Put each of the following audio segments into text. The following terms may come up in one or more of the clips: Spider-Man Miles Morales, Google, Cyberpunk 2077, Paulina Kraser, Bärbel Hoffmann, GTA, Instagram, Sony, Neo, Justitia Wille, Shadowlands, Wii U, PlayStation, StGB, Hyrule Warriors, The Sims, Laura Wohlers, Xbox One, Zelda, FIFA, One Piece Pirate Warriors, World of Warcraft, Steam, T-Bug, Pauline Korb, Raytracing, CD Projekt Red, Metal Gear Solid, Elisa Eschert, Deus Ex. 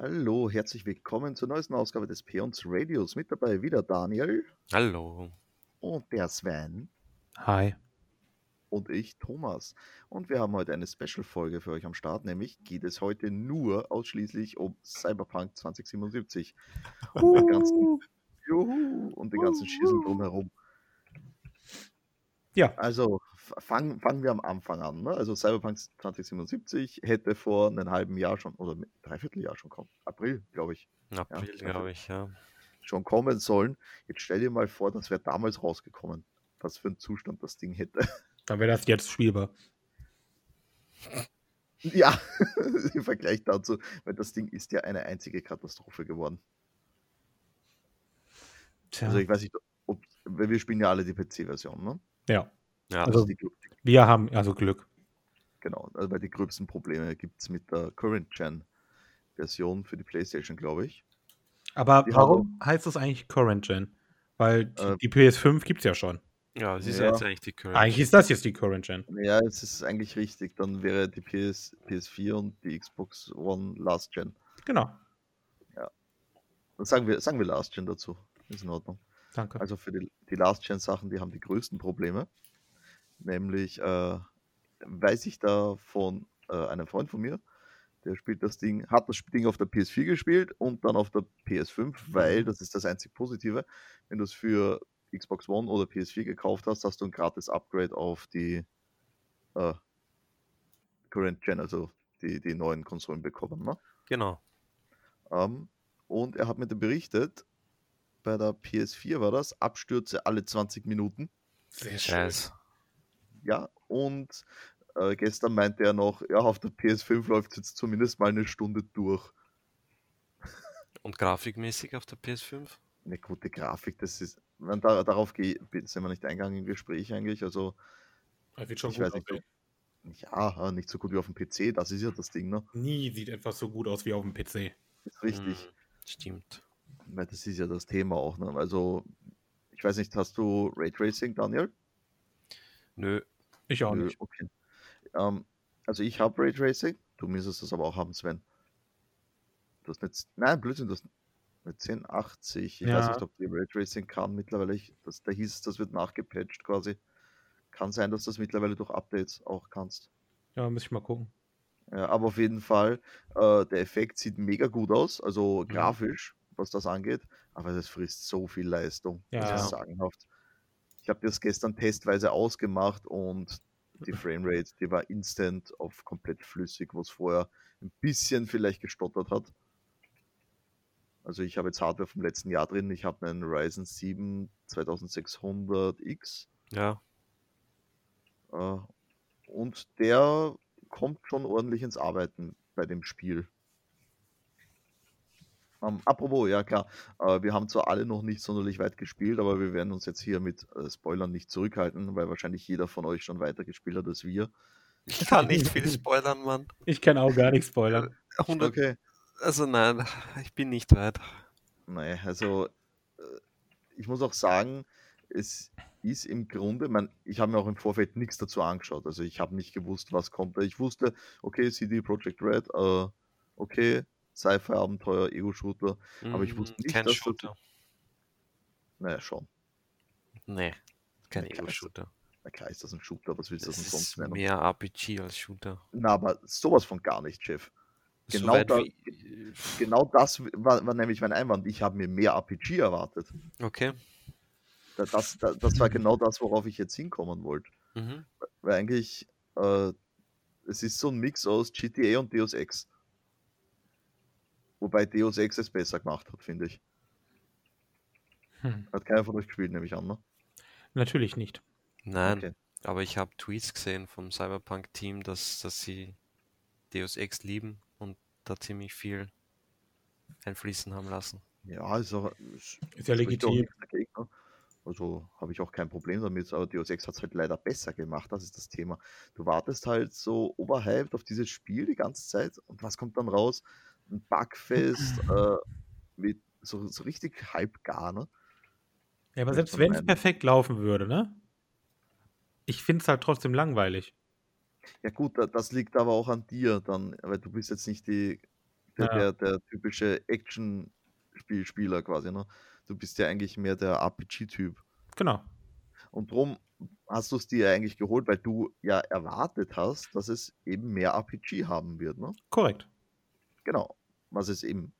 Hallo, herzlich willkommen zur neuesten Ausgabe des Peons Radios. Mit dabei wieder Daniel. Hallo. Und der Sven. Hi. Und ich, Thomas. Und wir haben heute eine Special-Folge für euch am Start, nämlich geht es heute ausschließlich um Cyberpunk 2077. Und den ganzen Schießen drumherum. Ja. Also fangen wir am Anfang an. Ne? Also Cyberpunk 2077 hätte vor einem halben Jahr schon, oder Dreivierteljahr schon kommen. April, glaube ich. April, glaube ich. Schon kommen sollen. Jetzt stell dir mal vor, das wäre damals rausgekommen. Was für einen Zustand das Ding hätte. Dann wäre das jetzt spielbar. Ja, im Vergleich dazu, weil das Ding ist ja eine einzige Katastrophe geworden. Tja. Also ich weiß nicht, weil wir spielen ja alle die PC-Version, ne? Ja. Also wir haben also Glück. Genau, also weil die gröbsten Probleme gibt es mit der Current-Gen-Version für die PlayStation, glaube ich. Aber warum heißt das eigentlich Current-Gen? Weil die PS5 gibt es ja schon. Ja, es ist ja jetzt eigentlich die Current Gen. Eigentlich ist das jetzt die Current Gen. Ja, es ist eigentlich richtig. Dann wäre die PS4 und die Xbox One Last Gen. Genau. Ja. Dann sagen wir Last Gen dazu. Ist in Ordnung. Danke. Also für die Last Gen Sachen, die haben die größten Probleme. Nämlich, weiß ich da von einem Freund von mir, der spielt das Ding, hat das Ding auf der PS4 gespielt und dann auf der PS5, weil, das ist das einzig Positive, wenn du es für Xbox One oder PS4 gekauft hast, hast du ein gratis Upgrade auf die Current Gen, also die neuen Konsolen bekommen. Ne? Genau. Und er hat mir berichtet, bei der PS4 war das, Abstürze alle 20 Minuten. Sehr schön. Ja, und gestern meinte er noch, ja, auf der PS5 läuft es jetzt zumindest mal eine Stunde durch. Und grafikmäßig auf der PS5? Eine gute Grafik, das ist... Darauf sind wir nicht eingegangen im Gespräch eigentlich, also wird schon nicht so gut wie auf dem PC, das ist ja das Ding, ne? Nie sieht etwas so gut aus wie auf dem PC. Ist richtig. Stimmt. Weil das ist ja das Thema auch, ne? Also, ich weiß nicht, hast du Raytracing, Daniel? Nö, ich auch nicht. Okay. Also ich habe Raytracing, du müsstest das aber auch haben, Sven. Das nicht, nein, Blödsinn, das 1080, ich weiß nicht, ob die Raytracing kann mittlerweile, da hieß es, das wird nachgepatcht quasi. Kann sein, dass du das mittlerweile durch Updates auch kannst. Ja, muss ich mal gucken. Ja, aber auf jeden Fall, der Effekt sieht mega gut aus, also grafisch, was das angeht, aber das frisst so viel Leistung, das ist sagenhaft. Ich habe das gestern testweise ausgemacht und die Framerate, die war instant auf komplett flüssig, was vorher ein bisschen vielleicht gestottert hat. Also ich habe jetzt Hardware vom letzten Jahr drin. Ich habe einen Ryzen 7 2600X. Ja. Und der kommt schon ordentlich ins Arbeiten bei dem Spiel. Apropos, ja klar. Wir haben zwar alle noch nicht sonderlich weit gespielt, aber wir werden uns jetzt hier mit Spoilern nicht zurückhalten, weil wahrscheinlich jeder von euch schon weiter gespielt hat als wir. Ich kann nicht viel spoilern, Mann. Ich kann auch gar nicht spoilern. 100. Okay. Also nein, ich bin nicht weit. Nein, also ich muss auch sagen, es ist im Grunde, ich habe mir auch im Vorfeld nichts dazu angeschaut. Also ich habe nicht gewusst, was kommt. Ich wusste, okay, CD Projekt Red, okay, Sci-Fi-Abenteuer, Ego-Shooter, aber ich wusste nicht, dass... Shooter. Naja, schon. Nee, kein Ego-Shooter. Na klar ist das ein Shooter, was willst du denn sonst nennen? Mehr RPG als Shooter. Na, aber sowas von gar nicht, Chef. Genau das war nämlich mein Einwand. Ich habe mir mehr RPG erwartet. Okay. Das war genau das, worauf ich jetzt hinkommen wollte. Mhm. Weil eigentlich, es ist so ein Mix aus GTA und Deus Ex. Wobei Deus Ex es besser gemacht hat, finde ich. Hat keiner von euch gespielt, nehme ich an, ne? Natürlich nicht. Nein, okay. Aber ich habe Tweets gesehen vom Cyberpunk-Team, dass sie Deus Ex lieben. Da ziemlich viel einfließen haben lassen. Ja, also, ist ja legitim. Also habe ich auch kein Problem damit, aber Deus Ex hat es halt leider besser gemacht, das ist das Thema. Du wartest halt so overhyped auf dieses Spiel die ganze Zeit und was kommt dann raus? Ein Bugfest mit so richtig halbgar, ne? Ja, aber selbst wenn es perfekt laufen würde, ne? Ich finde es halt trotzdem langweilig. Ja gut, das liegt aber auch an dir dann, weil du bist jetzt nicht die der typische Action-Spieler quasi, ne? Du bist ja eigentlich mehr der RPG-Typ. Genau. Und drum hast du es dir ja eigentlich geholt, weil du ja erwartet hast, dass es eben mehr RPG haben wird, ne? Korrekt. Genau. Was ist eben,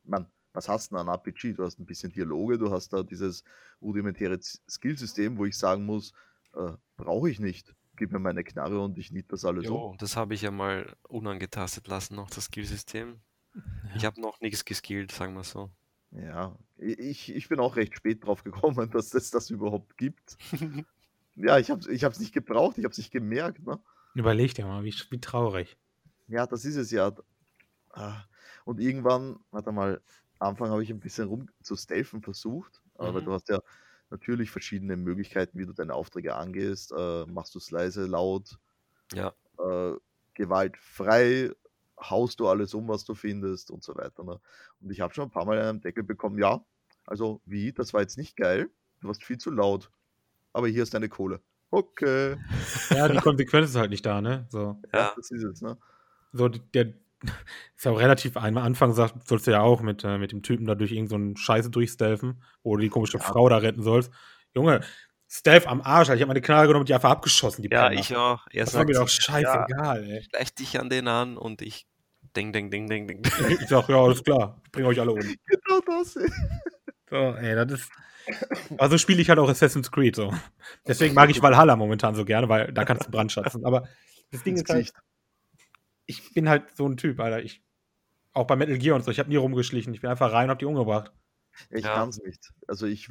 was hast du denn an RPG? Du hast ein bisschen Dialoge, du hast da dieses rudimentäre Skillsystem, wo ich sagen muss, brauche ich nicht. Gib mir meine Knarre und ich nied das alles um. Das habe ich ja mal unangetastet lassen, noch das Skillsystem. Ja. Ich habe noch nichts geskillt, sagen wir so. Ja, ich bin auch recht spät drauf gekommen, dass es das überhaupt gibt. Ja, ich hab's nicht gebraucht, ich hab's nicht gemerkt. Ne? Überleg dir mal, wie traurig. Ja, das ist es ja. Und irgendwann, am Anfang habe ich ein bisschen rum zu stealthen versucht, aber du hast ja natürlich verschiedene Möglichkeiten, wie du deine Aufträge angehst. Machst du es leise, laut, gewaltfrei, haust du alles um, was du findest und so weiter. Ne? Und ich habe schon ein paar Mal einen Deckel bekommen, das war jetzt nicht geil, du warst viel zu laut, aber hier ist deine Kohle. Okay. Ja, die Konsequenz ist halt nicht da, ne? So. Ja, das ist es, ne? So, der ist ja auch relativ einmal Anfang sagt, sollst du ja auch mit dem Typen da durch irgend so einen Scheiße durchstealthen, wo du die komische Frau da retten sollst. Junge, Stealth am Arsch, ich hab meine Knarre genommen und die einfach abgeschossen, die Penner. Ja, ich auch. Das war mir doch scheißegal, ey. Gleich dich an den an und ich ding. Ich sag, ja, alles klar, ich bring euch alle um. Genau das. So, ey, das ist... Also spiele ich halt auch Assassin's Creed, so. Deswegen mag ich Valhalla momentan so gerne, weil da kannst du brandschatzen. Aber das Ding ist halt... Ich bin halt so ein Typ, Alter. Auch bei Metal Gear und so, ich habe nie rumgeschlichen. Ich bin einfach rein und hab die umgebracht. Ich kann es nicht. Also ich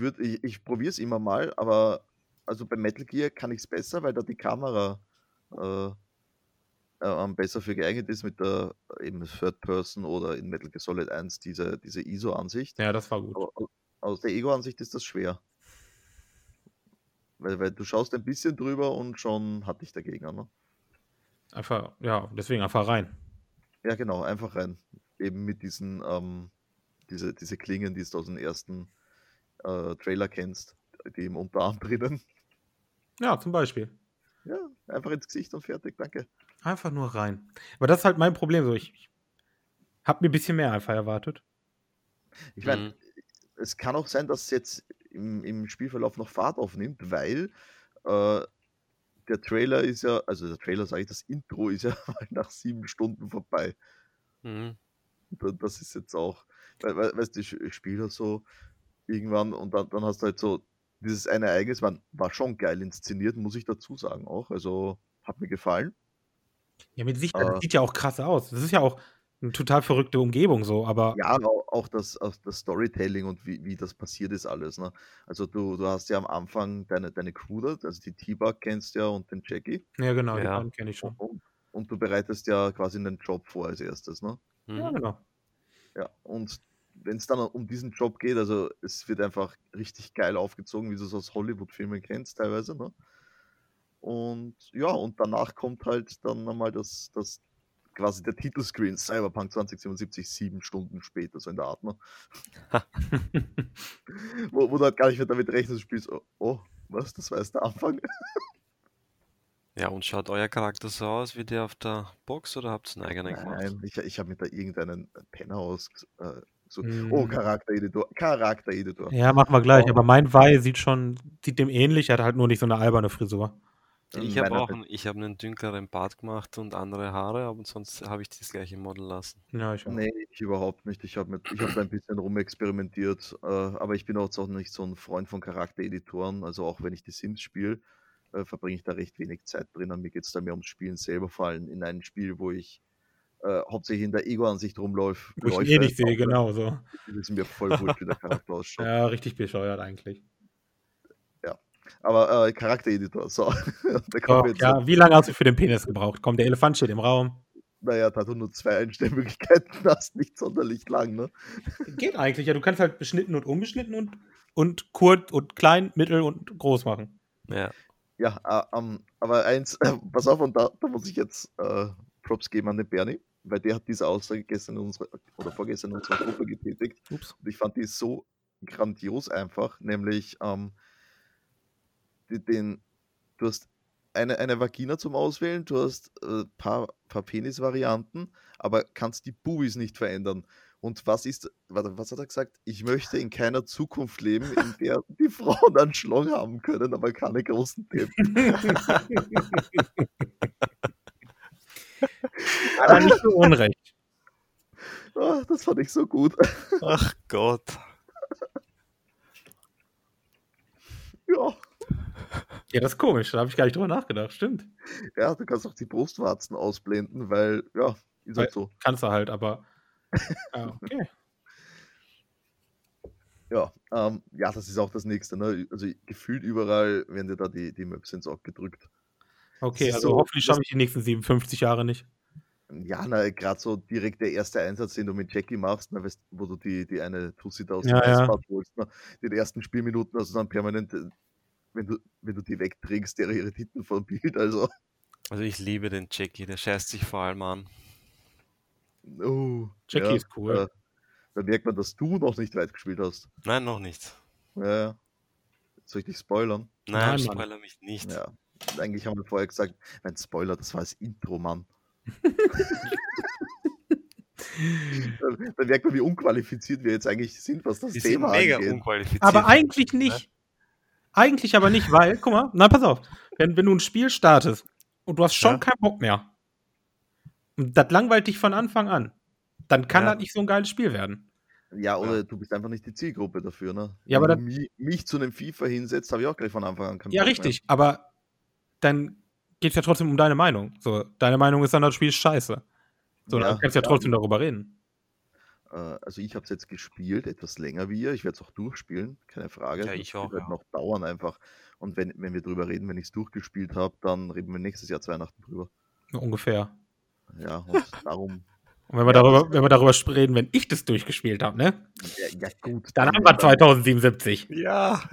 probiere es immer mal, aber also bei Metal Gear kann ich es besser, weil da die Kamera besser für geeignet ist mit der eben Third Person oder in Metal Gear Solid 1 diese ISO-Ansicht. Ja, das war gut. Aber aus der Ego-Ansicht ist das schwer. Weil du schaust ein bisschen drüber und schon hat dich der Gegner, ne? Einfach, ja, deswegen einfach rein. Ja, genau, einfach rein. Eben mit diesen, diese Klingen, die du aus dem ersten Trailer kennst, die im Unterarm drinnen. Ja, zum Beispiel. Ja, einfach ins Gesicht und fertig, danke. Einfach nur rein. Aber das ist halt mein Problem. So, ich habe mir ein bisschen mehr einfach erwartet. Ich meine, es kann auch sein, dass es jetzt im Spielverlauf noch Fahrt aufnimmt, weil der Trailer ist ja, also der Trailer sage ich, das Intro ist ja mal nach 7 Stunden vorbei. Mhm. Das ist jetzt auch, weißt du, ich spiele das so irgendwann und dann hast du halt so dieses eine Ereignis, war schon geil inszeniert, muss ich dazu sagen auch, also hat mir gefallen. Ja, mit Sicherheit, sieht ja auch krass aus, das ist ja auch eine total verrückte Umgebung so, aber... Ja, auch das Storytelling und wie das passiert ist alles, ne? Also du hast ja am Anfang deine Crew da, also die T-Bug kennst ja und den Jackie. Ja, genau, ja. Den kenne ich schon. Und du bereitest ja quasi einen Job vor als erstes, ne? Mhm. Ja, genau. Ja, und wenn es dann um diesen Job geht, also es wird einfach richtig geil aufgezogen, wie du es aus Hollywood-Filmen kennst teilweise, ne? Und ja, und danach kommt halt dann einmal das quasi der Titelscreen, Cyberpunk 2077, 7 Stunden später, so in der Art, ne? wo du halt gar nicht mehr damit rechnest, du spielst, oh, was, das war erst der Anfang? Ja, und schaut euer Charakter so aus wie der auf der Box, oder habt ihr einen eigenen gemacht? Nein, ich habe mir da irgendeinen Penner Charaktereditor. Ja, machen wir gleich, aber mein Vai sieht dem ähnlich, er hat halt nur nicht so eine alberne Frisur. Ich habe einen dünkleren Bart gemacht und andere Haare, aber sonst habe ich das gleiche Model lassen. Ja, ich überhaupt nicht. Ich habe da ein bisschen rumexperimentiert, aber ich bin auch nicht so ein Freund von Charaktereditoren. Also auch wenn ich die Sims spiele, verbringe ich da recht wenig Zeit drin. Mir geht es da mehr ums Spielen selber, fallen in ein Spiel, wo ich hauptsächlich in der Ego-Ansicht rumläufe. Wo ich nicht sehe, genau so. Das ist mir voll wurscht, wie der Charakter ausschaut. Ja, richtig bescheuert eigentlich. Aber Charaktereditor, so. Wie lange hast du für den Penis gebraucht? Komm, der Elefant steht im Raum. Naja, da du nur 2 Einstellmöglichkeiten hast, nicht sonderlich lang, ne? Geht eigentlich, ja. Du kannst halt beschnitten und unbeschnitten und kurz und klein, mittel und groß machen. Ja. Ja, aber eins, pass auf, und da muss ich jetzt Props geben an den Bernie, weil der hat diese Aussage vorgestern in unserer Gruppe getätigt. Ups. Und ich fand die so grandios einfach, nämlich, du hast eine Vagina zum Auswählen, du hast ein paar Penis-Varianten, aber kannst die Bubis nicht verändern. Und was hat er gesagt? Ich möchte in keiner Zukunft leben, in der die Frauen einen Schlong haben können, aber keine großen Tippen. Aber nicht so unrecht. Ach, das fand ich so gut. Ach Gott. Ja. Ja, das ist komisch, da habe ich gar nicht drüber nachgedacht, stimmt. Ja, du kannst auch die Brustwarzen ausblenden, weil, ja, ist halt so. Kannst du halt, aber okay. Ja, ja, das ist auch das Nächste, ne? Also gefühlt überall werden dir da die Maps ins Auge gedrückt. Okay, also so, hoffentlich schaffe ich die nächsten 57 Jahre nicht. Ja, na, gerade so direkt der erste Einsatz, den du mit Jackie machst, na, weißt, wo du die eine Tussi da aus dem Eisbad holst, na, den ersten Spielminuten, also dann permanent, wenn du die wegtrinkst, der ihre Titten vom Bild, also. Also ich liebe den Jackie, der scheißt sich vor allem an. Oh, Jackie ist cool. Da merkt man, dass du noch nicht weit gespielt hast. Nein, noch nicht. Ja. Soll ich dich spoilern? Nein, spoiler mich nicht. Ja. Eigentlich haben wir vorher gesagt, mein Spoiler, das war das Intro, Mann. Da merkt man, wie unqualifiziert wir jetzt eigentlich sind, was das Thema angeht. Mega unqualifiziert. Aber eigentlich nicht. Eigentlich aber nicht, weil, guck mal, na pass auf, wenn du ein Spiel startest und du hast schon keinen Bock mehr und das langweilt dich von Anfang an, dann kann das nicht so ein geiles Spiel werden. Ja, oder du bist einfach nicht die Zielgruppe dafür, ne? Ja, aber wenn du mich zu einem FIFA hinsetzt, habe ich auch gleich von Anfang an keinen Bock richtig, mehr. Aber dann geht es ja trotzdem um deine Meinung. So, deine Meinung ist dann, das Spiel ist scheiße. So, dann kannst du ja trotzdem darüber reden. Also ich habe es jetzt gespielt, etwas länger wie ihr. Ich werde es auch durchspielen, keine Frage. Ja, ich auch. Das wird noch dauern einfach. Und wenn wir drüber reden, wenn ich es durchgespielt habe, dann reden wir nächstes Jahr zu Weihnachten drüber. Ungefähr. Ja, und darum... Und wenn wir darüber reden, wenn ich das durchgespielt habe, ne? Ja, gut. Dann haben wir 2077. Ja.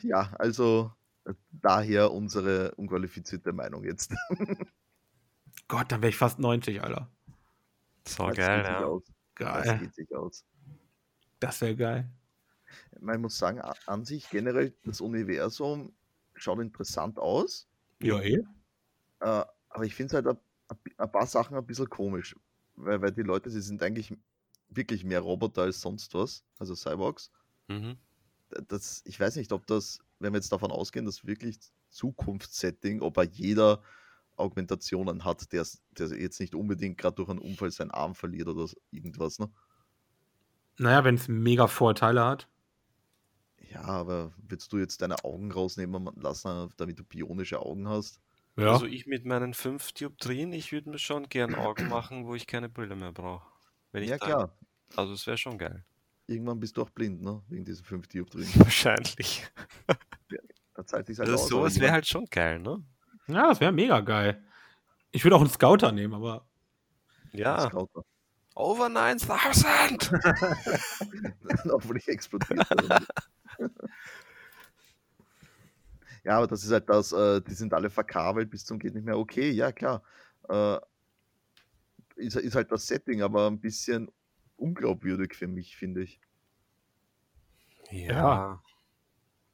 Ja, also daher unsere unqualifizierte Meinung jetzt. Gott, dann wäre ich fast 90, Alter. So das geil, ja. Geil. Das geht sich aus. Das wäre geil. Man muss sagen, an sich generell, das Universum schaut interessant aus. Ja, eh. Aber ich finde es halt ein paar Sachen ein bisschen komisch, weil die Leute, sie sind eigentlich wirklich mehr Roboter als sonst was, also Cyborgs. Mhm. Ich weiß nicht, ob das, wenn wir jetzt davon ausgehen, dass wirklich Zukunftssetting, ob er jeder Augmentationen hat, der jetzt nicht unbedingt gerade durch einen Unfall seinen Arm verliert oder irgendwas, ne? Naja, wenn es mega Vorteile hat. Ja, aber willst du jetzt deine Augen rausnehmen lassen, damit du bionische Augen hast? Ja. Also ich mit meinen 5 Dioptrien, ich würde mir schon gern Augen machen, wo ich keine Brille mehr brauche. Ja, klar. Also es wäre schon geil. Irgendwann bist du auch blind, ne? Wegen diesen 5 Dioptrien. Wahrscheinlich. Ja, da zahlt sich's halt aus. So, es wäre halt schon geil, ne? Ja, das wäre mega geil. Ich würde auch einen Scouter nehmen, aber... Ja. Over 9000! Obwohl ich explodiert habe. Ja, aber das ist halt das, die sind alle verkabelt bis zum geht nicht mehr. Okay, ja klar. Ist halt das Setting, aber ein bisschen unglaubwürdig für mich, finde ich. Ja.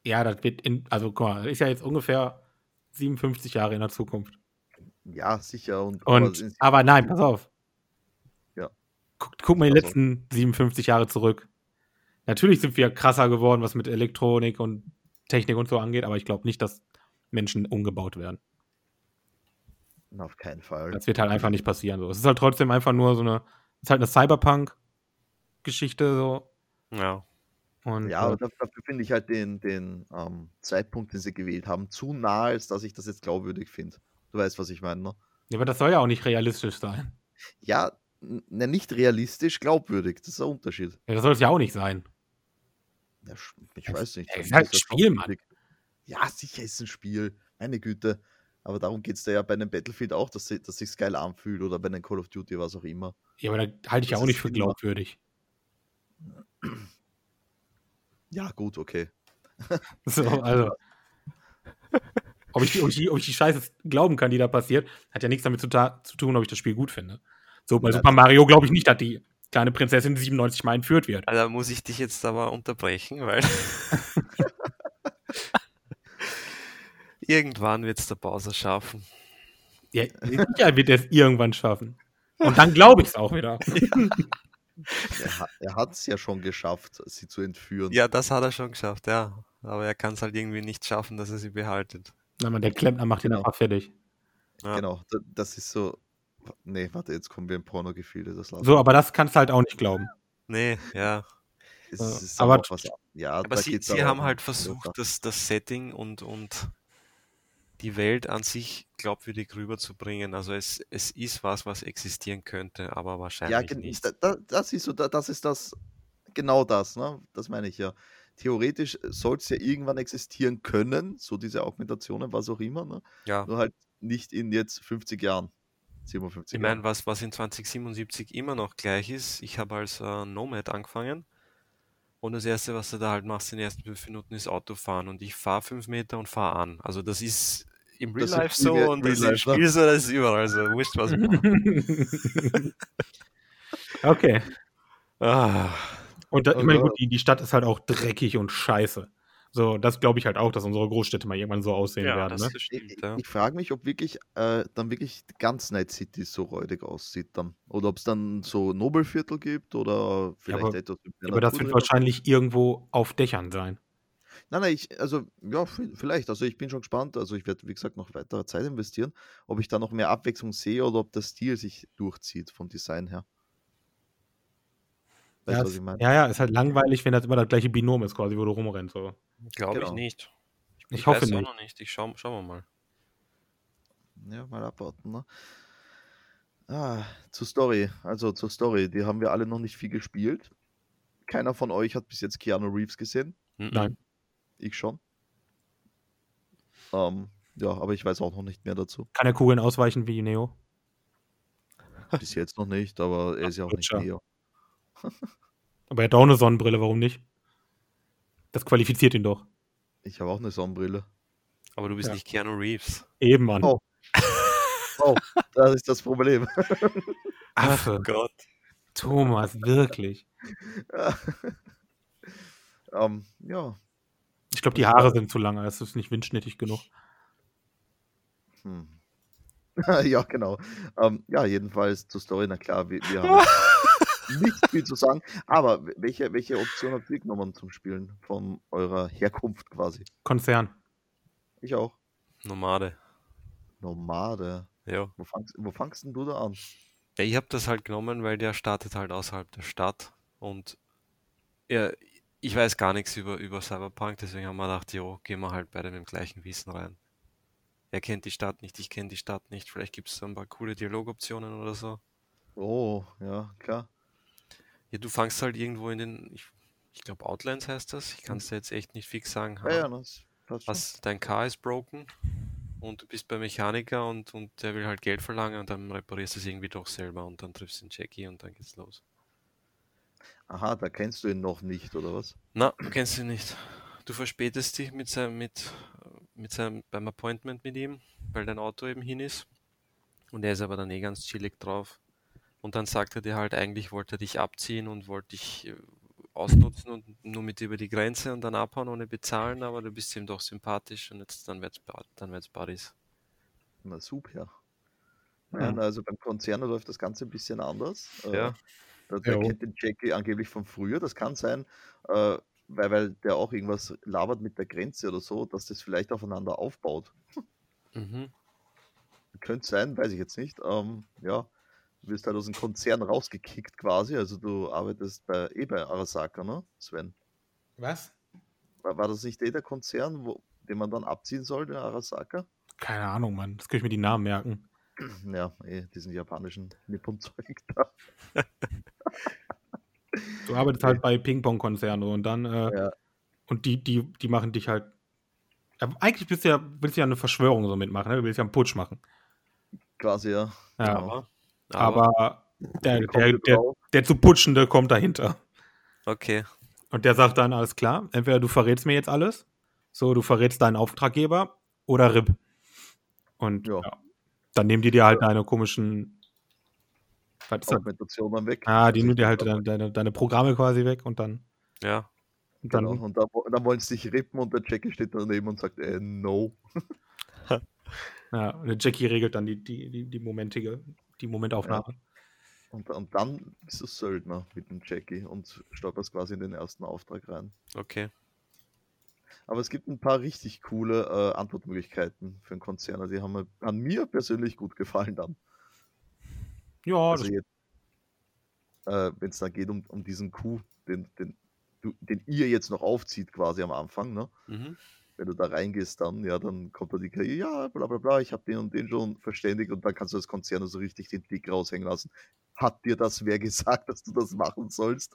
Ja, das wird also guck mal, das ist ja jetzt ungefähr 57 Jahre in der Zukunft. Ja, sicher. Aber nein, pass auf. Ja. Guck mal die letzten 57 Jahre zurück. Natürlich sind wir krasser geworden, was mit Elektronik und Technik und so angeht, aber ich glaube nicht, dass Menschen umgebaut werden. Auf keinen Fall. Das wird halt einfach nicht passieren. So. Es ist halt trotzdem einfach nur eine Cyberpunk-Geschichte. So. Ja. Aber dafür finde ich halt den Zeitpunkt, den sie gewählt haben, zu nahe, als dass ich das jetzt glaubwürdig finde. Du weißt, was ich meine, ne? Ja, aber das soll ja auch nicht realistisch sein. Ja, nicht realistisch, glaubwürdig. Das ist der Unterschied. Ja, das soll es ja auch nicht sein. Ja, ich weiß nicht. Es ist halt ein Spiel, Mann. Ja, sicher ist ein Spiel. Meine Güte. Aber darum geht es da ja bei einem Battlefield auch, dass sich's geil anfühlt oder bei einem Call of Duty, was auch immer. Ja, aber da halte ich ja auch nicht für glaubwürdig. Ja, gut, okay. So, also. Ob ich die Scheiße glauben kann, die da passiert, hat ja nichts damit zu tun, ob ich das Spiel gut finde. So, bei Super Mario glaube ich nicht, dass die kleine Prinzessin 97 Mal entführt wird. Also muss ich dich jetzt aber unterbrechen, weil irgendwann wird es der Bowser schaffen. Ja, sicher wird er es irgendwann schaffen. Und dann glaube ich es auch wieder. Ja. Er hat es ja schon geschafft, sie zu entführen. Ja, das hat er schon geschafft, ja. Aber er kann es halt irgendwie nicht schaffen, dass er sie behaltet. Na, man, der Klempner macht ihn auch fertig. Ja. Genau, das ist so. Nee, warte, jetzt kommen wir in Porno-Gefühle. So, aber das kannst du halt auch nicht glauben. Nee, ja. Ist aber was, ja, aber sie haben halt versucht, das Setting und die Welt an sich glaubwürdig rüberzubringen. Also es ist was existieren könnte, aber wahrscheinlich nicht. Das ist das, das meine ich ja. Theoretisch soll es ja irgendwann existieren können, so diese Augmentationen, was auch immer, ne? Ja. Nur halt nicht in jetzt 50 Jahren. 57 ich meine, was in 2077 immer noch gleich ist, ich habe als Nomad angefangen und das Erste, was du da halt machst in den ersten 5 Minuten, ist Autofahren und ich fahre 5 Meter und fahre an. Also das ist im Real-Life so und das ist im Spiel so, das ist überall so. Wurscht, was ich mache. Okay. Und ich meine, gut, die Stadt ist halt auch dreckig und scheiße. So, das glaube ich halt auch, dass unsere Großstädte mal irgendwann so aussehen werden. Ne? Ich frage mich, ob wirklich dann wirklich ganz Night City so räudig aussieht dann. Oder ob es dann so Nobelviertel gibt oder vielleicht etwas. Aber das wird wahrscheinlich irgendwo auf Dächern sein. Nein, vielleicht. Also ich bin schon gespannt. Also ich werde, wie gesagt, noch weitere Zeit investieren, ob ich da noch mehr Abwechslung sehe oder ob der Stil sich durchzieht vom Design her. Weißt, was ich meine? Ja, ist halt langweilig, wenn das immer das gleiche Binom ist, quasi, wo du rumrennst. So. Glaube ich nicht. Ich hoffe nicht. Auch noch nicht. Schauen wir mal. Ja, mal abwarten. Ne? Zur Story. Die haben wir alle noch nicht viel gespielt. Keiner von euch hat bis jetzt Keanu Reeves gesehen. Nein. Ich schon. Aber ich weiß auch noch nicht mehr dazu. Kann er Kugeln ausweichen wie Neo? Bis jetzt noch nicht, aber er ist ja auch nicht Neo. Aber er hat auch eine Sonnenbrille, warum nicht? Das qualifiziert ihn doch. Ich habe auch eine Sonnenbrille. Aber du bist nicht Keanu Reeves. Eben, Mann. Oh, das ist das Problem. Ach Gott. Thomas, wirklich. Ich glaube, die Haare sind zu lang, es ist nicht windschnittig genug. Ja, genau. Jedenfalls zur Story, na klar, wir haben nicht viel zu sagen, aber welche Option habt ihr genommen zum Spielen von eurer Herkunft quasi? Konzern. Ich auch. Nomade? Ja. Wo fangst denn du da an? Ja, ich habe das halt genommen, weil der startet halt außerhalb der Stadt und ich weiß gar nichts über Cyberpunk, deswegen haben wir gedacht, gehen wir halt beide mit dem gleichen Wissen rein. Er kennt die Stadt nicht, ich kenne die Stadt nicht, vielleicht gibt es so ein paar coole Dialogoptionen oder so. Oh, ja, klar. Ja, du fangst halt irgendwo in den, ich glaube Outlands heißt das, ich kann es dir jetzt echt nicht fix sagen. Ja, das passt schon. Dein Car ist broken und du bist bei Mechaniker und der will halt Geld verlangen und dann reparierst du es irgendwie doch selber und dann triffst du den Jackie und dann geht's los. Aha, da kennst du ihn noch nicht, oder was? Na, du kennst ihn nicht. Du verspätest dich beim Appointment mit ihm, weil dein Auto eben hin ist und er ist aber dann ganz chillig drauf. Und dann sagt er dir halt, eigentlich wollte er dich abziehen und wollte dich ausnutzen und nur mit über die Grenze und dann abhauen ohne bezahlen, aber du bist ihm doch sympathisch und jetzt dann wird's Buddies. Na super. Ja. Also beim Konzern läuft das Ganze ein bisschen anders. Ja. Der kennt den Jackie angeblich von früher. Das kann sein, weil der auch irgendwas labert mit der Grenze oder so, dass das vielleicht aufeinander aufbaut. Mhm. Könnte sein, weiß ich jetzt nicht. Du wirst halt aus dem Konzern rausgekickt quasi. Also du arbeitest bei Arasaka, ne, Sven? Was? War das nicht der Konzern, den man dann abziehen soll, den Arasaka? Keine Ahnung, Mann. Das kann ich mir die Namen merken. Ja, diesen japanischen Nippon-Zeug da. Du arbeitest halt bei Ping-Pong-Konzernen und dann und die machen dich halt. Eigentlich willst du ja eine Verschwörung so mitmachen, ne? Du willst ja einen Putsch machen. Quasi, ja. Ja. Aber der zu Putschende kommt dahinter. Okay. Und der sagt dann, alles klar, entweder du verrätst mir jetzt alles, so du verrätst deinen Auftraggeber oder RIP. Und dann nehmen die dir halt deine komischen Augmentationen weg. Die nehmen dir halt deine Programme quasi weg und dann. Ja. Und dann, genau. Und dann wollen sie dich rippen und der Jackie steht daneben und sagt, no. Ja, und Jackie regelt dann die Momentaufnahme. Ja. Und dann ist es Söldner mit dem Jackie und stolperst quasi in den ersten Auftrag rein. Okay. Aber es gibt ein paar richtig coole Antwortmöglichkeiten für einen Konzerner. Die haben an mir persönlich gut gefallen dann. Ja, also wenn es dann geht um diesen Coup, den ihr jetzt noch aufzieht quasi am Anfang, ne? Mhm. Wenn du da reingehst, dann kommt da die KI, ja, bla bla bla, ich habe den und den schon verständigt, und dann kannst du als Konzern so richtig den Dick raushängen lassen. Hat dir das wer gesagt, dass du das machen sollst?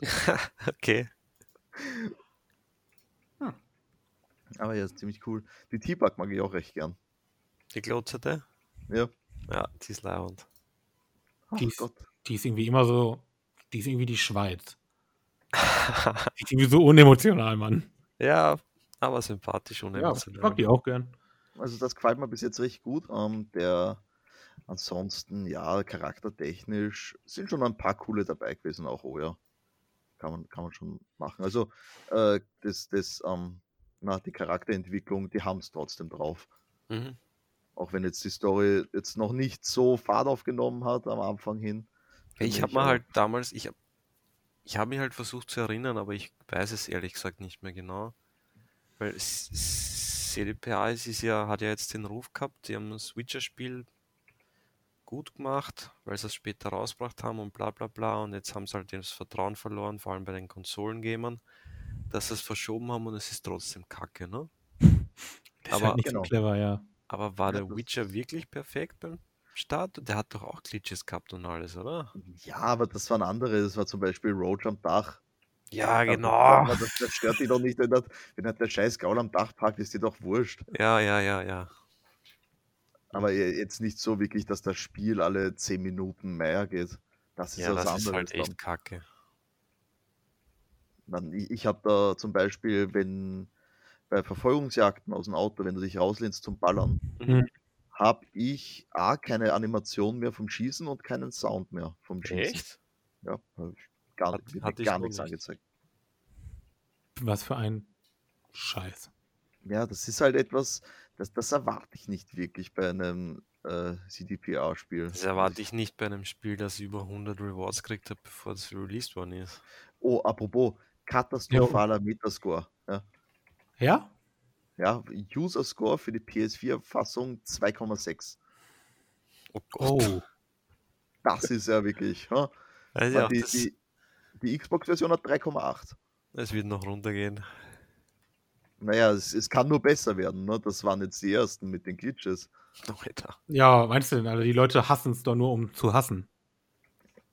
Okay. Hm. Aber ja, ist ziemlich cool. Die T-Bug mag ich auch recht gern. Die Glotzerte? Ja. Ja, die ist lauernd. Die ist irgendwie immer so, die ist irgendwie die Schweiz. Die ist irgendwie so unemotional, Mann. Ja, aber sympathisch und emotional. Ja, mag die auch gern. Also das gefällt mir bis jetzt recht gut. Ansonsten, ja, charaktertechnisch sind schon ein paar coole dabei gewesen, auch ja. Kann man schon machen. Also die Charakterentwicklung, die haben es trotzdem drauf. Mhm. Auch wenn jetzt die Story jetzt noch nicht so Fahrt aufgenommen hat am Anfang hin. Ich habe mir halt damals, ich habe mich halt versucht zu erinnern, aber ich weiß es ehrlich gesagt nicht mehr genau. Weil CDPA hat ja jetzt den Ruf gehabt, die haben das Switcher-Spiel gut gemacht, weil sie es später rausgebracht haben und bla bla bla, und jetzt haben sie halt das Vertrauen verloren, vor allem bei den Konsolengamern, dass sie es verschoben haben, und es ist trotzdem kacke, ne? Das aber, ist halt nicht so clever, ja. Aber war der Witcher wirklich perfekt beim Start? Der hat doch auch Glitches gehabt und alles, oder? Ja, aber das waren andere, das war zum Beispiel Roach am Dach. Ja, genau. Das stört die doch nicht, wenn der scheiß Gaul am Dach parkt, ist dir doch wurscht. Ja. Aber jetzt nicht so wirklich, dass das Spiel alle 10 Minuten mehr geht. Das ist ja was anderes. Das ist halt echt kacke. Ich habe da zum Beispiel, wenn bei Verfolgungsjagden aus dem Auto, wenn du dich rauslehnst zum Ballern, habe ich keine Animation mehr vom Schießen und keinen Sound mehr vom Schießen. Echt? Ja, gar nichts angezeigt. Was für ein Scheiß. Ja, das ist halt etwas, das erwarte ich nicht wirklich bei einem CDPR-Spiel. Das erwarte ich nicht bei einem Spiel, das über 100 Rewards gekriegt hat, bevor es released worden ist. Oh, apropos, katastrophaler Metascore. Ja? Ja? Ja, User-Score für die PS4-Fassung 2,6. Oh Gott. Oh. Das ist ja wirklich... Ja? Also ja, die Xbox-Version hat 3,8. Es wird noch runtergehen. Naja, es kann nur besser werden, ne? Das waren jetzt die ersten mit den Glitches. Ja, meinst du denn? Also die Leute hassen es doch nur, um zu hassen.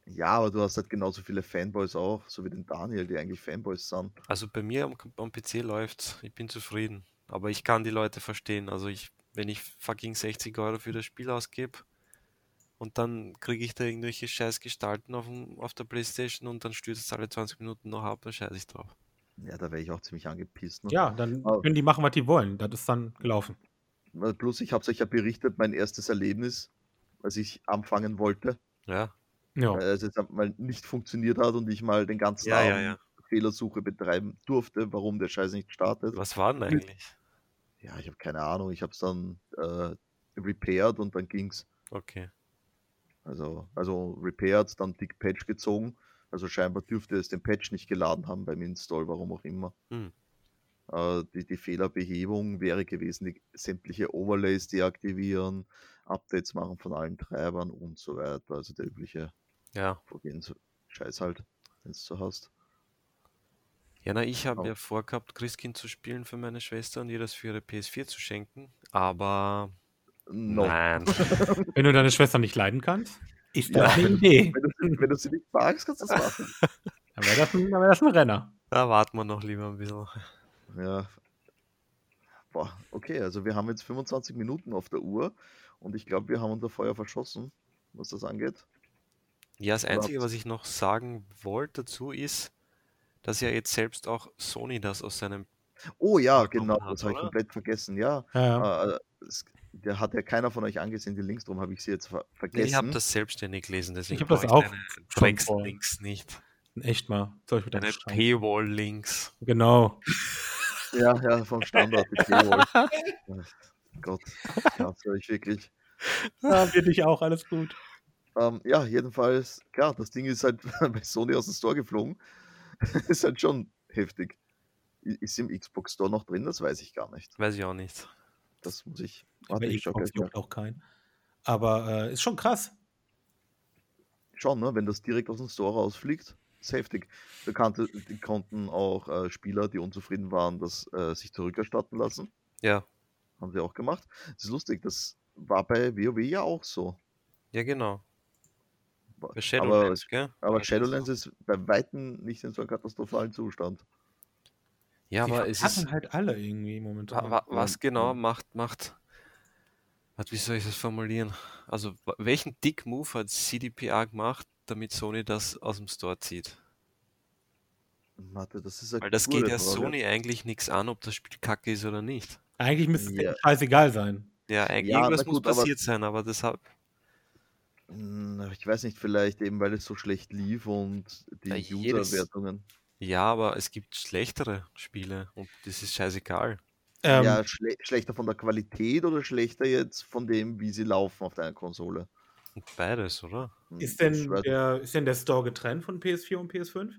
Ja, aber du hast halt genauso viele Fanboys auch, so wie den Daniel, die eigentlich Fanboys sind. Also bei mir am PC läuft's. Ich bin zufrieden. Aber ich kann die Leute verstehen. Also wenn ich fucking 60 Euro für das Spiel ausgebe, und dann kriege ich da irgendwelche scheiß Gestalten auf der Playstation, und dann stürzt es alle 20 Minuten noch ab, dann scheiße ich drauf. Ja, da wäre ich auch ziemlich angepisst. Ne? Ja, dann können die machen, was die wollen. Das ist dann gelaufen. Plus, ich habe es euch ja berichtet, mein erstes Erlebnis, als ich anfangen wollte. Ja. Weil es jetzt mal nicht funktioniert hat und ich mal den ganzen Abend Fehlersuche betreiben durfte, warum der Scheiß nicht startet. Was war denn eigentlich? Ja, ich habe keine Ahnung. Ich habe es dann repaired und dann ging's. Okay. Also repaired, dann dick Patch gezogen. Also scheinbar dürfte es den Patch nicht geladen haben beim Install, warum auch immer. Die Fehlerbehebung wäre gewesen, sämtliche Overlays deaktivieren, Updates machen von allen Treibern und so weiter. Also der übliche Scheiß halt, wenn du so hast. Ja, ich habe ja vorgehabt, Christkind zu spielen für meine Schwester und ihr das für ihre PS4 zu schenken, aber... Nein. Wenn du deine Schwester nicht leiden kannst, ist das eine Idee. Wenn du sie nicht magst, kannst du das machen. Dann wäre das ein Renner. Da warten wir noch lieber ein bisschen. Ja. Boah, okay, also wir haben jetzt 25 Minuten auf der Uhr und ich glaube, wir haben unser Feuer verschossen, was das angeht. Ja, das Einzige, was ich noch sagen wollte dazu ist, dass ja jetzt selbst auch Sony das aus seinem... Oh ja, genau, das habe ich komplett vergessen, ja. Der hat ja keiner von euch angesehen, die Links, drum habe ich sie jetzt vergessen. Nee, ich habe das selbstständig gelesen, deswegen habe ich auch Tracks-Links nicht. Echt mal. Deine Paywall-Links. Genau. Ja, vom Standard. Die Paywall. Gott, ich hasse euch wirklich. Für dich auch, alles gut. Ja, jedenfalls, klar, das Ding ist halt bei Sony aus dem Store geflogen. Ist halt schon heftig. Ist im Xbox Store noch drin? Das weiß ich gar nicht. Weiß ich auch nicht. Das muss ich. Warte, ich schaue gleich mal. Auch kein. Aber ist schon krass. Schon, ne? Wenn das direkt aus dem Store rausfliegt, ist heftig. Da konnten auch Spieler, die unzufrieden waren, das sich zurückerstatten lassen. Ja. Haben sie auch gemacht. Das ist lustig, das war bei WoW ja auch so. Ja, genau. Bei Shadowlands, gell? Aber Shadowlands ist bei Weitem nicht in so einem katastrophalen Zustand. Ja, die aber es ist halt alle irgendwie momentan. Was genau macht, wie soll ich das formulieren? Also, welchen Dick-Move hat CDPR gemacht, damit Sony das aus dem Store zieht? Warte, das ist eine Weil das geht ja Frage. Sony eigentlich nichts an, ob das Spiel kacke ist oder nicht. Eigentlich müsste es scheißegal sein. Ja, eigentlich irgendwas muss passiert sein, aber deshalb. Ich weiß nicht, vielleicht eben, weil es so schlecht lief und die User-Wertungen. Ja, aber es gibt schlechtere Spiele und das ist scheißegal. Ja, schlechter von der Qualität oder schlechter jetzt von dem, wie sie laufen auf deiner Konsole? Beides, oder? Ist denn der Store getrennt von PS4 und PS5?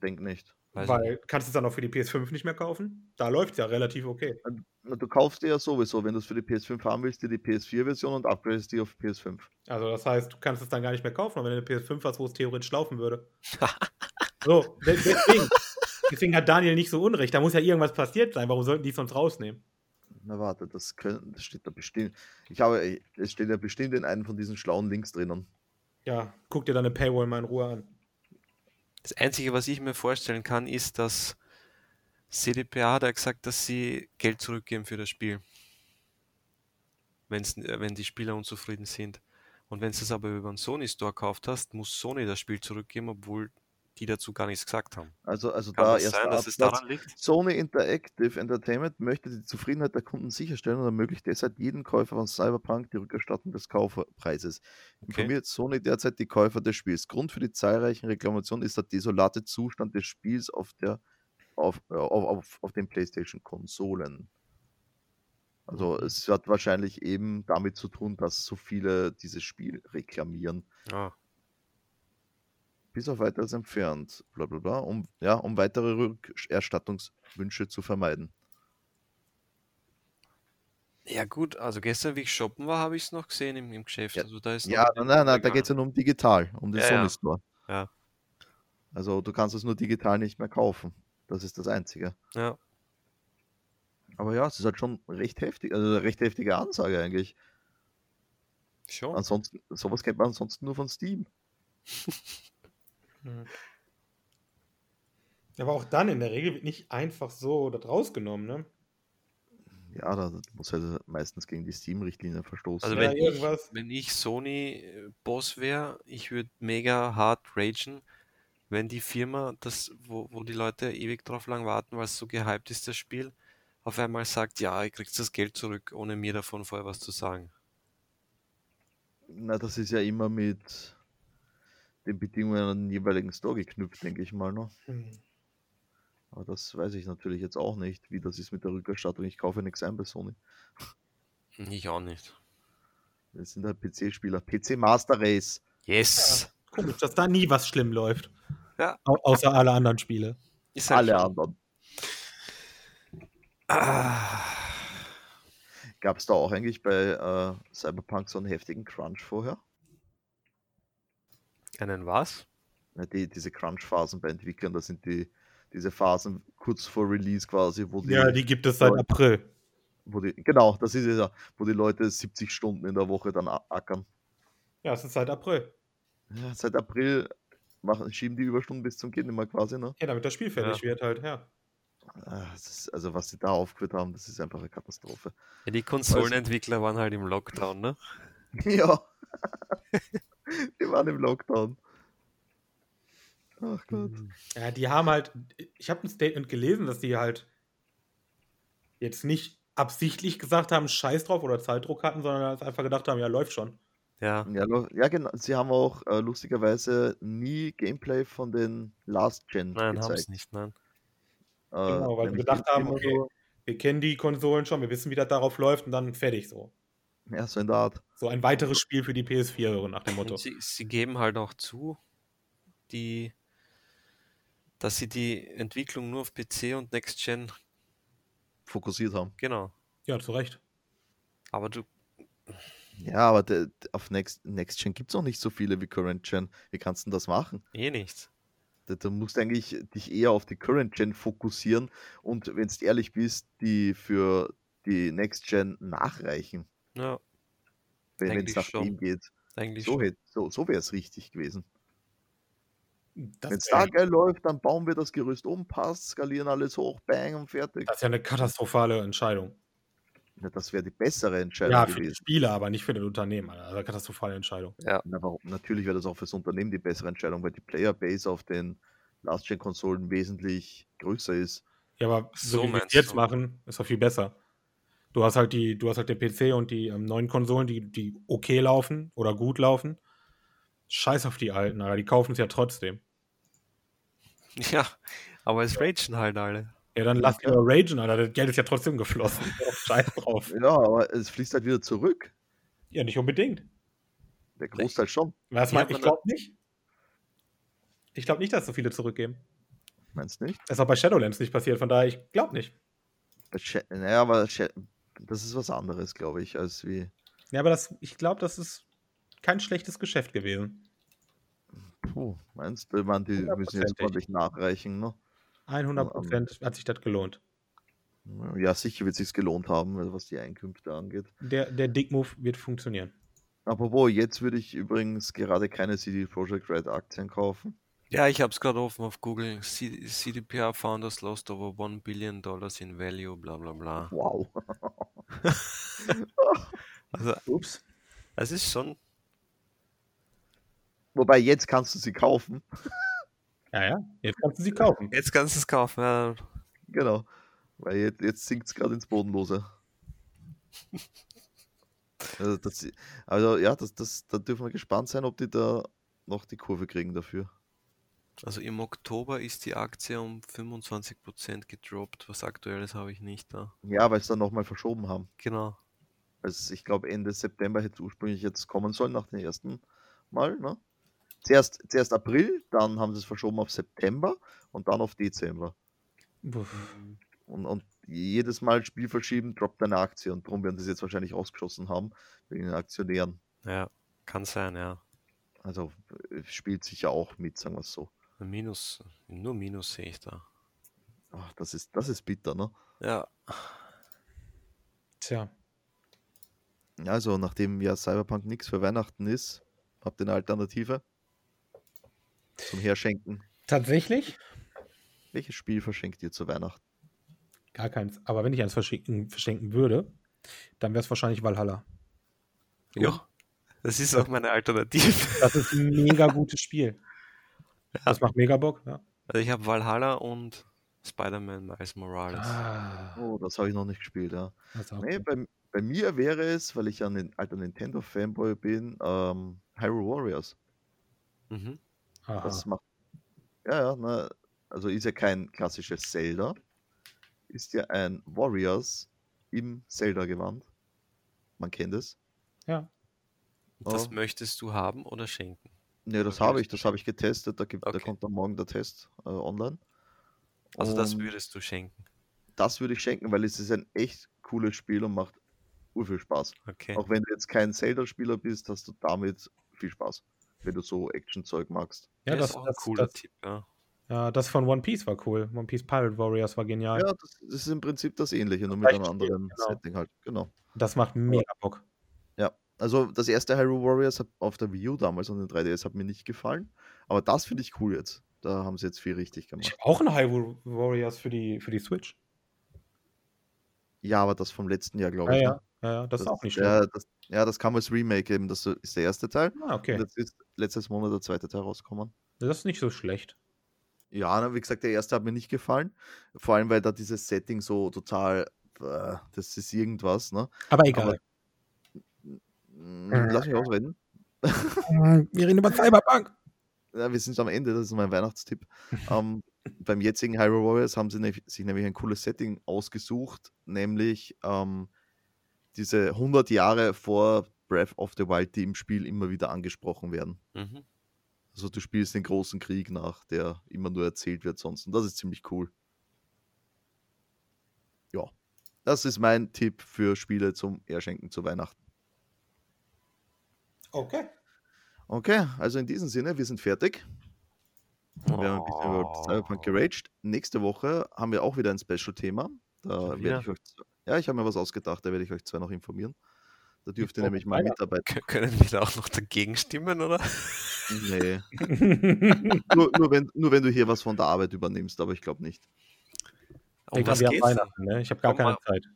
Denk nicht. Weil kannst du es dann auch für die PS5 nicht mehr kaufen? Da läuft es ja relativ okay. Du kaufst dir ja sowieso, wenn du es für die PS5 haben willst, dir die PS4-Version und upgradest die auf PS5. Also das heißt, du kannst es dann gar nicht mehr kaufen, wenn du eine PS5 hast, wo es theoretisch laufen würde. So, deswegen hat Daniel nicht so Unrecht. Da muss ja irgendwas passiert sein. Warum sollten die es sonst rausnehmen? Na warte, das steht da bestimmt. Es steht ja bestimmt in einem von diesen schlauen Links drinnen. Ja, guck dir deine Paywall mal in Ruhe an. Das Einzige, was ich mir vorstellen kann, ist, dass CDPA hat gesagt, dass sie Geld zurückgeben für das Spiel. Wenn die Spieler unzufrieden sind. Und wenn du es aber über einen Sony-Store gekauft hast, muss Sony das Spiel zurückgeben, obwohl die dazu gar nichts gesagt haben. Also kann da erst sein, dass es daran liegt? Sony Interactive Entertainment möchte die Zufriedenheit der Kunden sicherstellen und ermöglicht deshalb jeden Käufer von Cyberpunk die Rückerstattung des Kaufpreises. Informiert Sony derzeit die Käufer des Spiels. Grund für die zahlreichen Reklamationen ist der desolate Zustand des Spiels auf den PlayStation-Konsolen. Also es hat wahrscheinlich eben damit zu tun, dass so viele dieses Spiel reklamieren. Ah. Bis auf weiteres entfernt, blablabla, um weitere Rückerstattungswünsche zu vermeiden. Ja gut, also gestern, wie ich shoppen war, habe ich es noch gesehen im Geschäft. Ja, also, da ist nein, da geht es ja nur um digital, um den Sony Store. Ja. Also du kannst es nur digital nicht mehr kaufen, das ist das Einzige. Ja. Aber ja, es ist halt schon recht heftig, also eine recht heftige Ansage eigentlich. Schon. Ansonsten, sowas kennt man ansonsten nur von Steam. Aber auch dann in der Regel wird nicht einfach so das rausgenommen, ne? Ja, da muss halt meistens gegen die Steam-Richtlinie verstoßen. Also wenn ich Sony-Boss wäre, ich würde mega hart ragen, wenn die Firma, wo die Leute ewig drauf lang warten, weil es so gehypt ist, das Spiel, auf einmal sagt, ja, ihr kriegt das Geld zurück, ohne mir davon vorher was zu sagen. Na, das ist ja immer mit den Bedingungen an den jeweiligen Store geknüpft, denke ich mal noch. Aber das weiß ich natürlich jetzt auch nicht, wie das ist mit der Rückerstattung. Ich kaufe nichts ein bei Sony. Ich auch nicht. Das sind halt PC-Spieler. PC Master Race. Yes! Ja, komisch, dass da nie was schlimm läuft. Ja. Außer alle anderen Spiele. Ist halt alle schlimm. Anderen. Gab es da auch eigentlich bei Cyberpunk so einen heftigen Crunch vorher? Einen was? Ja, diese Crunch-Phasen bei Entwicklern, das sind diese Phasen kurz vor Release quasi, wo die... Ja, die gibt es seit April. Genau, das ist ja, wo die Leute 70 Stunden in der Woche dann ackern. Ja, das ist seit April. Ja, seit April schieben die Überstunden bis zum Kind immer quasi, ne? Ja, damit das Spiel fertig wird halt, ja. Also was sie da aufgeführt haben, das ist einfach eine Katastrophe. Ja, die Konsolenentwickler waren halt im Lockdown, ne? Ja. Die waren im Lockdown. Ach Gott. Ja, die haben halt, ich habe ein Statement gelesen, dass die halt jetzt nicht absichtlich gesagt haben, scheiß drauf oder Zeitdruck hatten, sondern einfach gedacht haben, ja, läuft schon. Ja, genau. Sie haben auch lustigerweise nie Gameplay von den Last Gen gezeigt. Nein, haben sie nicht, nein. Genau, weil wir gedacht haben, okay, wir kennen die Konsolen schon, wir wissen, wie das darauf läuft und dann fertig so. Ja, so in der Art. So ein weiteres Spiel für die PS4 nach dem Motto. Sie geben halt auch zu, dass sie die Entwicklung nur auf PC und Next Gen fokussiert haben. Genau. Ja, zu Recht. Aber du... Ja, aber auf Next Gen gibt es noch nicht so viele wie Current Gen. Wie kannst du das machen? Eh nichts. Du musst eigentlich dich eher auf die Current Gen fokussieren und, wenn du ehrlich bist, die für die Next Gen nachreichen. Ja. Wenn es nach ihm geht. So wäre es richtig gewesen. Wenn es da geil läuft, dann bauen wir das Gerüst um, passt, skalieren alles hoch, bang und fertig. Das ist ja eine katastrophale Entscheidung. Ja, das wäre die bessere Entscheidung gewesen. Ja, für die Spieler, aber nicht für das Unternehmen. Also eine katastrophale Entscheidung. Ja. Na, warum? Natürlich wäre das auch für das Unternehmen die bessere Entscheidung, weil die Playerbase auf den Last-Gen-Konsolen wesentlich größer ist. Ja, aber so wie wir es jetzt machen, ist doch viel besser. Du hast halt den PC und die neuen Konsolen, die okay laufen oder gut laufen. Scheiß auf die alten, Alter. Die kaufen es ja trotzdem. Ja, aber es ragen halt alle. Ja, dann lass lieber ragen, Alter. Das Geld ist ja trotzdem geflossen. Scheiß drauf. Ja, aber es fließt halt wieder zurück. Ja, nicht unbedingt. Der Großteil schon. Was meinst du? Ich glaube nicht. Ich glaube nicht, dass so viele zurückgeben. Meinst du nicht? Das ist auch bei Shadowlands nicht passiert, von daher, ich glaube nicht. Naja, aber das ist was anderes, glaube ich, als wie... Ja, aber ich glaube, das ist kein schlechtes Geschäft gewesen. Puh, meinst du, man, die müssen jetzt ordentlich nachreichen, ne? 100% hat sich das gelohnt. Ja, sicher wird es sich gelohnt haben, was die Einkünfte angeht. Der Dick-Move wird funktionieren. Apropos, jetzt würde ich übrigens gerade keine CD Projekt Red Aktien kaufen. Ja, ich habe es gerade offen auf Google. CDPR Founders lost over $1 billion in value, bla bla bla. Wow. Also, ups. Das ist schon... Wobei, jetzt kannst du sie kaufen. Ja, jetzt kannst du sie kaufen. Jetzt kannst du es kaufen, ja. Genau, weil jetzt sinkt es gerade ins Bodenlose. Da dürfen wir gespannt sein, ob die da noch die Kurve kriegen dafür. Also im Oktober ist die Aktie um 25% gedroppt, was Aktuelles habe ich nicht da. Ja, weil es dann nochmal verschoben haben. Genau. Also ich glaube Ende September hätte es ursprünglich jetzt kommen sollen, nach dem ersten Mal, ne? Zuerst April, dann haben sie es verschoben auf September und dann auf Dezember. Und jedes Mal Spiel verschieben, droppt eine Aktie. Und darum werden sie es jetzt wahrscheinlich ausgeschossen haben, wegen den Aktionären. Ja, kann sein, ja. Also spielt sich ja auch mit, sagen wir es so. Nur Minus sehe ich da. Ach, das ist bitter, ne? Ja. Tja. Also, nachdem ja Cyberpunk nichts für Weihnachten ist, habt ihr eine Alternative? Zum Herschenken. Tatsächlich? Welches Spiel verschenkt ihr zu Weihnachten? Gar keins. Aber wenn ich eins verschenken würde, dann wäre es wahrscheinlich Valhalla. Ja, das ist auch meine Alternative. Das ist ein mega gutes Spiel. Das macht mega Bock, ja. Also ich habe Valhalla und Spider-Man Miles Morales. Oh, das habe ich noch nicht gespielt, ja. Nee, bei mir wäre es, weil ich ja ein alter Nintendo-Fanboy bin, Hyrule Warriors. Mhm. Aha. Das macht. Ja, ne, also ist ja kein klassisches Zelda. Ist ja ein Warriors im Zelda-Gewand. Man kennt es. Ja. Das möchtest du haben oder schenken? Ne, das habe ich. Das habe ich getestet. Da kommt dann morgen der Test online. Also das würdest du schenken? Das würde ich schenken, weil es ist ein echt cooles Spiel und macht urviel Spaß. Okay. Auch wenn du jetzt kein Zelda-Spieler bist, hast du damit viel Spaß, wenn du so Action-Zeug magst. Ja, das war ein cooler Tipp, ja. Ja, das von One Piece war cool. One Piece Pirate Warriors war genial. Ja, das ist im Prinzip das Ähnliche, nur mit einem anderen Setting halt. Genau. Das macht mega Bock. Ja, also das erste Hyrule Warriors auf der Wii U damals und den 3DS hat mir nicht gefallen, aber das finde ich cool jetzt. Da haben sie jetzt viel richtig gemacht. Ich habe auch ein Hyrule Warriors für die Switch. Ja, aber das vom letzten Jahr, glaube ich. Ja. Ne? Ja, das ist auch nicht schlecht. Das kam als Remake eben, das ist der erste Teil. Ah, okay. Das ist letztes Monat der zweite Teil rausgekommen. Das ist nicht so schlecht. Ja, wie gesagt, der erste hat mir nicht gefallen. Vor allem, weil da dieses Setting so total, das ist irgendwas, ne? Aber egal. Aber, lass mich ausreden. Wir reden über Cyberpunk. Ja, wir sind am Ende, das ist mein Weihnachtstipp. Beim jetzigen Hyrule Warriors haben sie sich nämlich ein cooles Setting ausgesucht, nämlich diese 100 Jahre vor Breath of the Wild, die im Spiel immer wieder angesprochen werden. Mhm. Also du spielst den großen Krieg nach, der immer nur erzählt wird sonst. Und das ist ziemlich cool. Ja, das ist mein Tipp für Spiele zum Herschenken zu Weihnachten. Okay. Okay, also in diesem Sinne, wir sind fertig. Wir haben ein bisschen über Cyberpunk geraged. Nächste Woche haben wir auch wieder ein Special-Thema. Da werde ich euch... Ja, ich habe mir was ausgedacht, da werde ich euch zwar noch informieren. Da dürft ihr nämlich mal mitarbeiten. Können wir da auch noch dagegen stimmen, oder? Nee. nur wenn du hier was von der Arbeit übernimmst, aber ich glaube nicht. Um was geht's? Weihnachten, ne? Ich habe gar keine Zeit.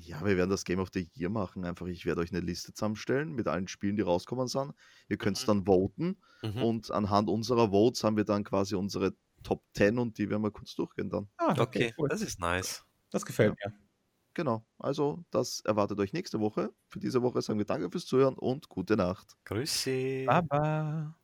Ja, wir werden das Game of the Year machen. Einfach, ich werde euch eine Liste zusammenstellen mit allen Spielen, die rauskommen sind. Ihr könnt es dann voten und anhand unserer Votes haben wir dann quasi unsere Top 10 und die werden wir kurz durchgehen dann. Ah, okay, cool. Das ist nice. Das gefällt mir. Genau, also das erwartet euch nächste Woche. Für diese Woche sagen wir danke fürs Zuhören und gute Nacht. Grüße. Baba.